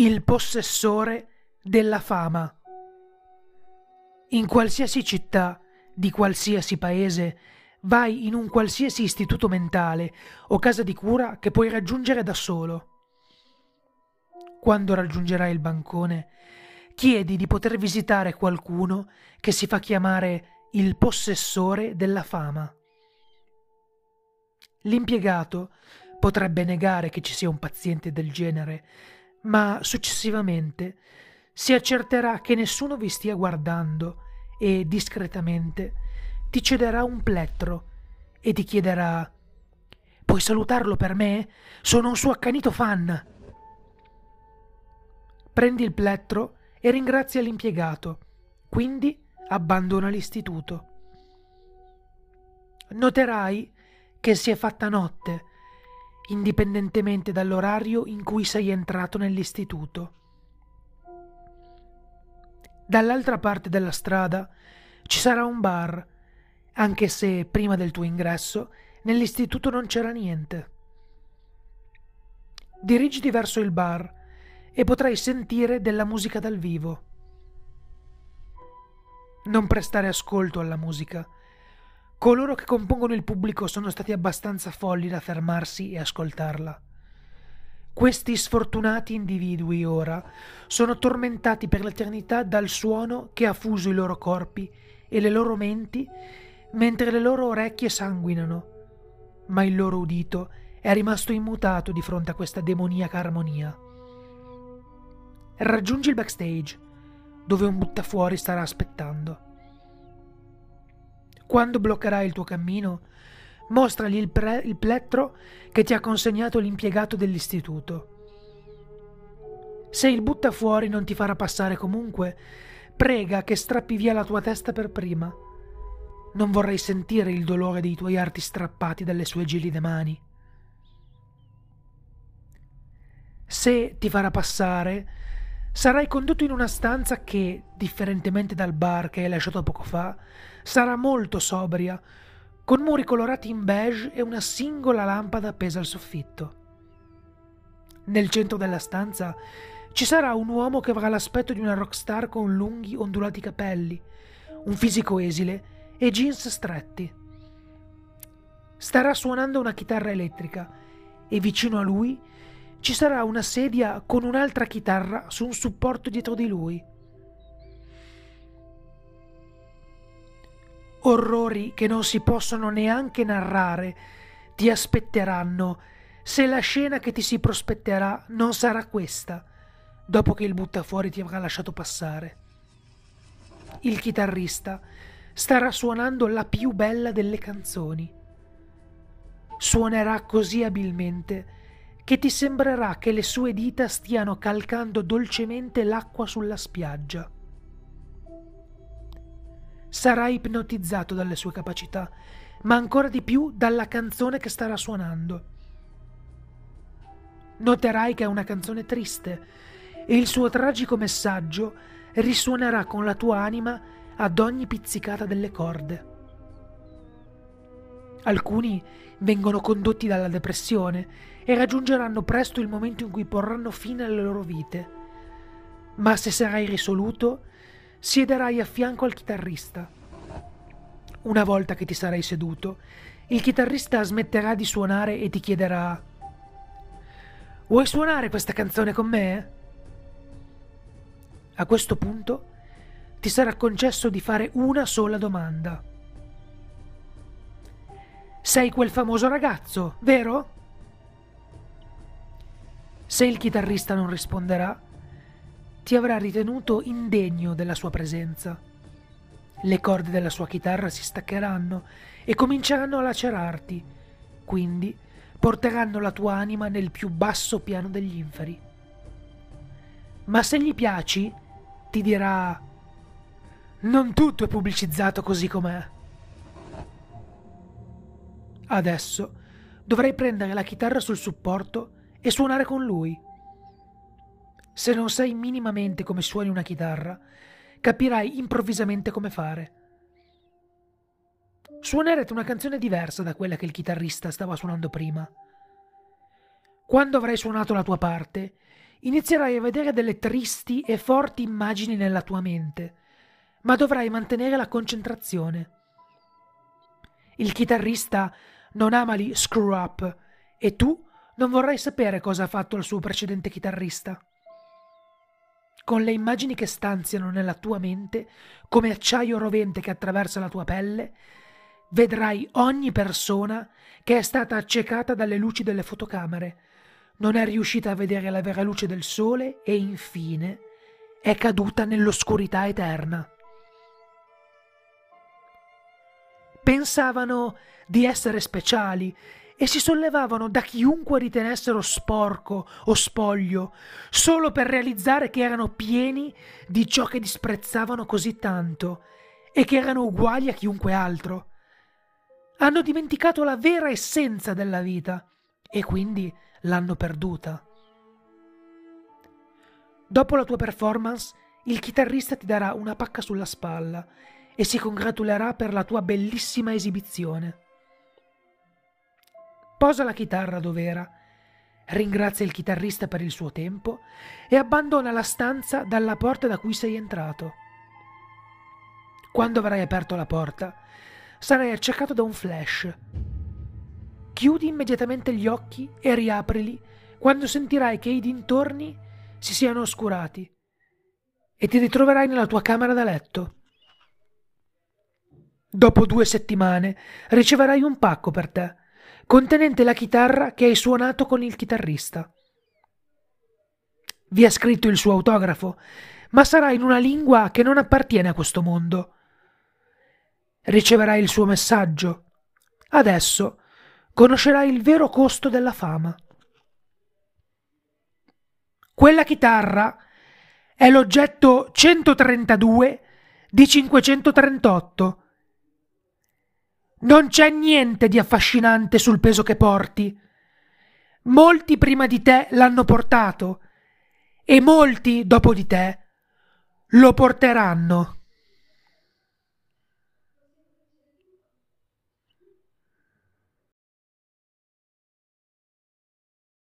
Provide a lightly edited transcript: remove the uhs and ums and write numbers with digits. Il possessore della fama. In qualsiasi città, di qualsiasi paese, vai in un qualsiasi istituto mentale o casa di cura che puoi raggiungere da solo. Quando raggiungerai il bancone, chiedi di poter visitare qualcuno che si fa chiamare il possessore della fama. L'impiegato potrebbe negare che ci sia un paziente del genere, ma successivamente si accerterà che nessuno vi stia guardando e discretamente ti cederà un plettro e ti chiederà: «Puoi salutarlo per me? Sono un suo accanito fan!» Prendi il plettro e ringrazia l'impiegato, quindi abbandona l'istituto. Noterai che si è fatta notte, indipendentemente dall'orario in cui sei entrato nell'istituto. Dall'altra parte della strada ci sarà un bar, anche se prima del tuo ingresso nell'istituto non c'era niente. Dirigiti verso il bar e potrai sentire della musica dal vivo. Non prestare ascolto alla musica. Coloro che compongono il pubblico sono stati abbastanza folli da fermarsi e ascoltarla. Questi sfortunati individui ora sono tormentati per l'eternità dal suono che ha fuso i loro corpi e le loro menti, mentre le loro orecchie sanguinano, ma il loro udito è rimasto immutato di fronte a questa demoniaca armonia. Raggiungi il backstage, dove un buttafuori starà aspettando. Quando bloccherai il tuo cammino, mostragli il plettro che ti ha consegnato l'impiegato dell'istituto. Se il buttafuori non ti farà passare comunque, prega che strappi via la tua testa per prima. Non vorrei sentire il dolore dei tuoi arti strappati dalle sue gelide mani. Se ti farà passare, sarai condotto in una stanza che, differentemente dal bar che hai lasciato poco fa, sarà molto sobria, con muri colorati in beige e una singola lampada appesa al soffitto. Nel centro della stanza ci sarà un uomo che avrà l'aspetto di una rockstar con lunghi, ondulati capelli, un fisico esile e jeans stretti. Starà suonando una chitarra elettrica e vicino a lui ci sarà una sedia con un'altra chitarra su un supporto dietro di lui. Orrori che non si possono neanche narrare ti aspetteranno se la scena che ti si prospetterà non sarà questa, dopo che il buttafuori ti avrà lasciato passare. Il chitarrista starà suonando la più bella delle canzoni. Suonerà così abilmente che ti sembrerà che le sue dita stiano calcando dolcemente l'acqua sulla spiaggia. Sarai ipnotizzato dalle sue capacità, ma ancora di più dalla canzone che starà suonando. Noterai che è una canzone triste e il suo tragico messaggio risuonerà con la tua anima ad ogni pizzicata delle corde. Alcuni vengono condotti dalla depressione e raggiungeranno presto il momento in cui porranno fine alle loro vite. Ma se sarai risoluto, siederai a fianco al chitarrista. Una volta che ti sarai seduto, il chitarrista smetterà di suonare e ti chiederà: «Vuoi suonare questa canzone con me?» A questo punto ti sarà concesso di fare una sola domanda. «Sei quel famoso ragazzo, vero?» Se il chitarrista non risponderà, ti avrà ritenuto indegno della sua presenza. Le corde della sua chitarra si staccheranno e cominceranno a lacerarti, quindi porteranno la tua anima nel più basso piano degli inferi. Ma se gli piaci, ti dirà: «Non tutto è pubblicizzato così com'è». Adesso dovrei prendere la chitarra sul supporto e suonare con lui. Se non sai minimamente come suoni una chitarra, capirai improvvisamente come fare. Suonerete una canzone diversa da quella che il chitarrista stava suonando prima. Quando avrai suonato la tua parte, inizierai a vedere delle tristi e forti immagini nella tua mente, ma dovrai mantenere la concentrazione. Il chitarrista non ama gli screw up e tu non vorrai sapere cosa ha fatto il suo precedente chitarrista. Con le immagini che stanziano nella tua mente, come acciaio rovente che attraversa la tua pelle, vedrai ogni persona che è stata accecata dalle luci delle fotocamere, non è riuscita a vedere la vera luce del sole e infine è caduta nell'oscurità eterna. Pensavano di essere speciali e si sollevavano da chiunque ritenessero sporco o spoglio, solo per realizzare che erano pieni di ciò che disprezzavano così tanto e che erano uguali a chiunque altro. Hanno dimenticato la vera essenza della vita e quindi l'hanno perduta. Dopo la tua performance, il chitarrista ti darà una pacca sulla spalla e si congratulerà per la tua bellissima esibizione. Posa la chitarra a dov'era, ringrazia il chitarrista per il suo tempo e abbandona la stanza dalla porta da cui sei entrato. Quando avrai aperto la porta, sarai accecato da un flash. Chiudi immediatamente gli occhi e riaprili quando sentirai che i dintorni si siano oscurati e ti ritroverai nella tua camera da letto. Dopo 2 settimane riceverai un pacco per te, contenente la chitarra che hai suonato con il chitarrista. Vi è scritto il suo autografo, ma sarà in una lingua che non appartiene a questo mondo. Riceverai il suo messaggio. Adesso conoscerai il vero costo della fama. Quella chitarra è l'oggetto 132 di 538. Non c'è niente di affascinante sul peso che porti. Molti prima di te l'hanno portato e molti dopo di te lo porteranno.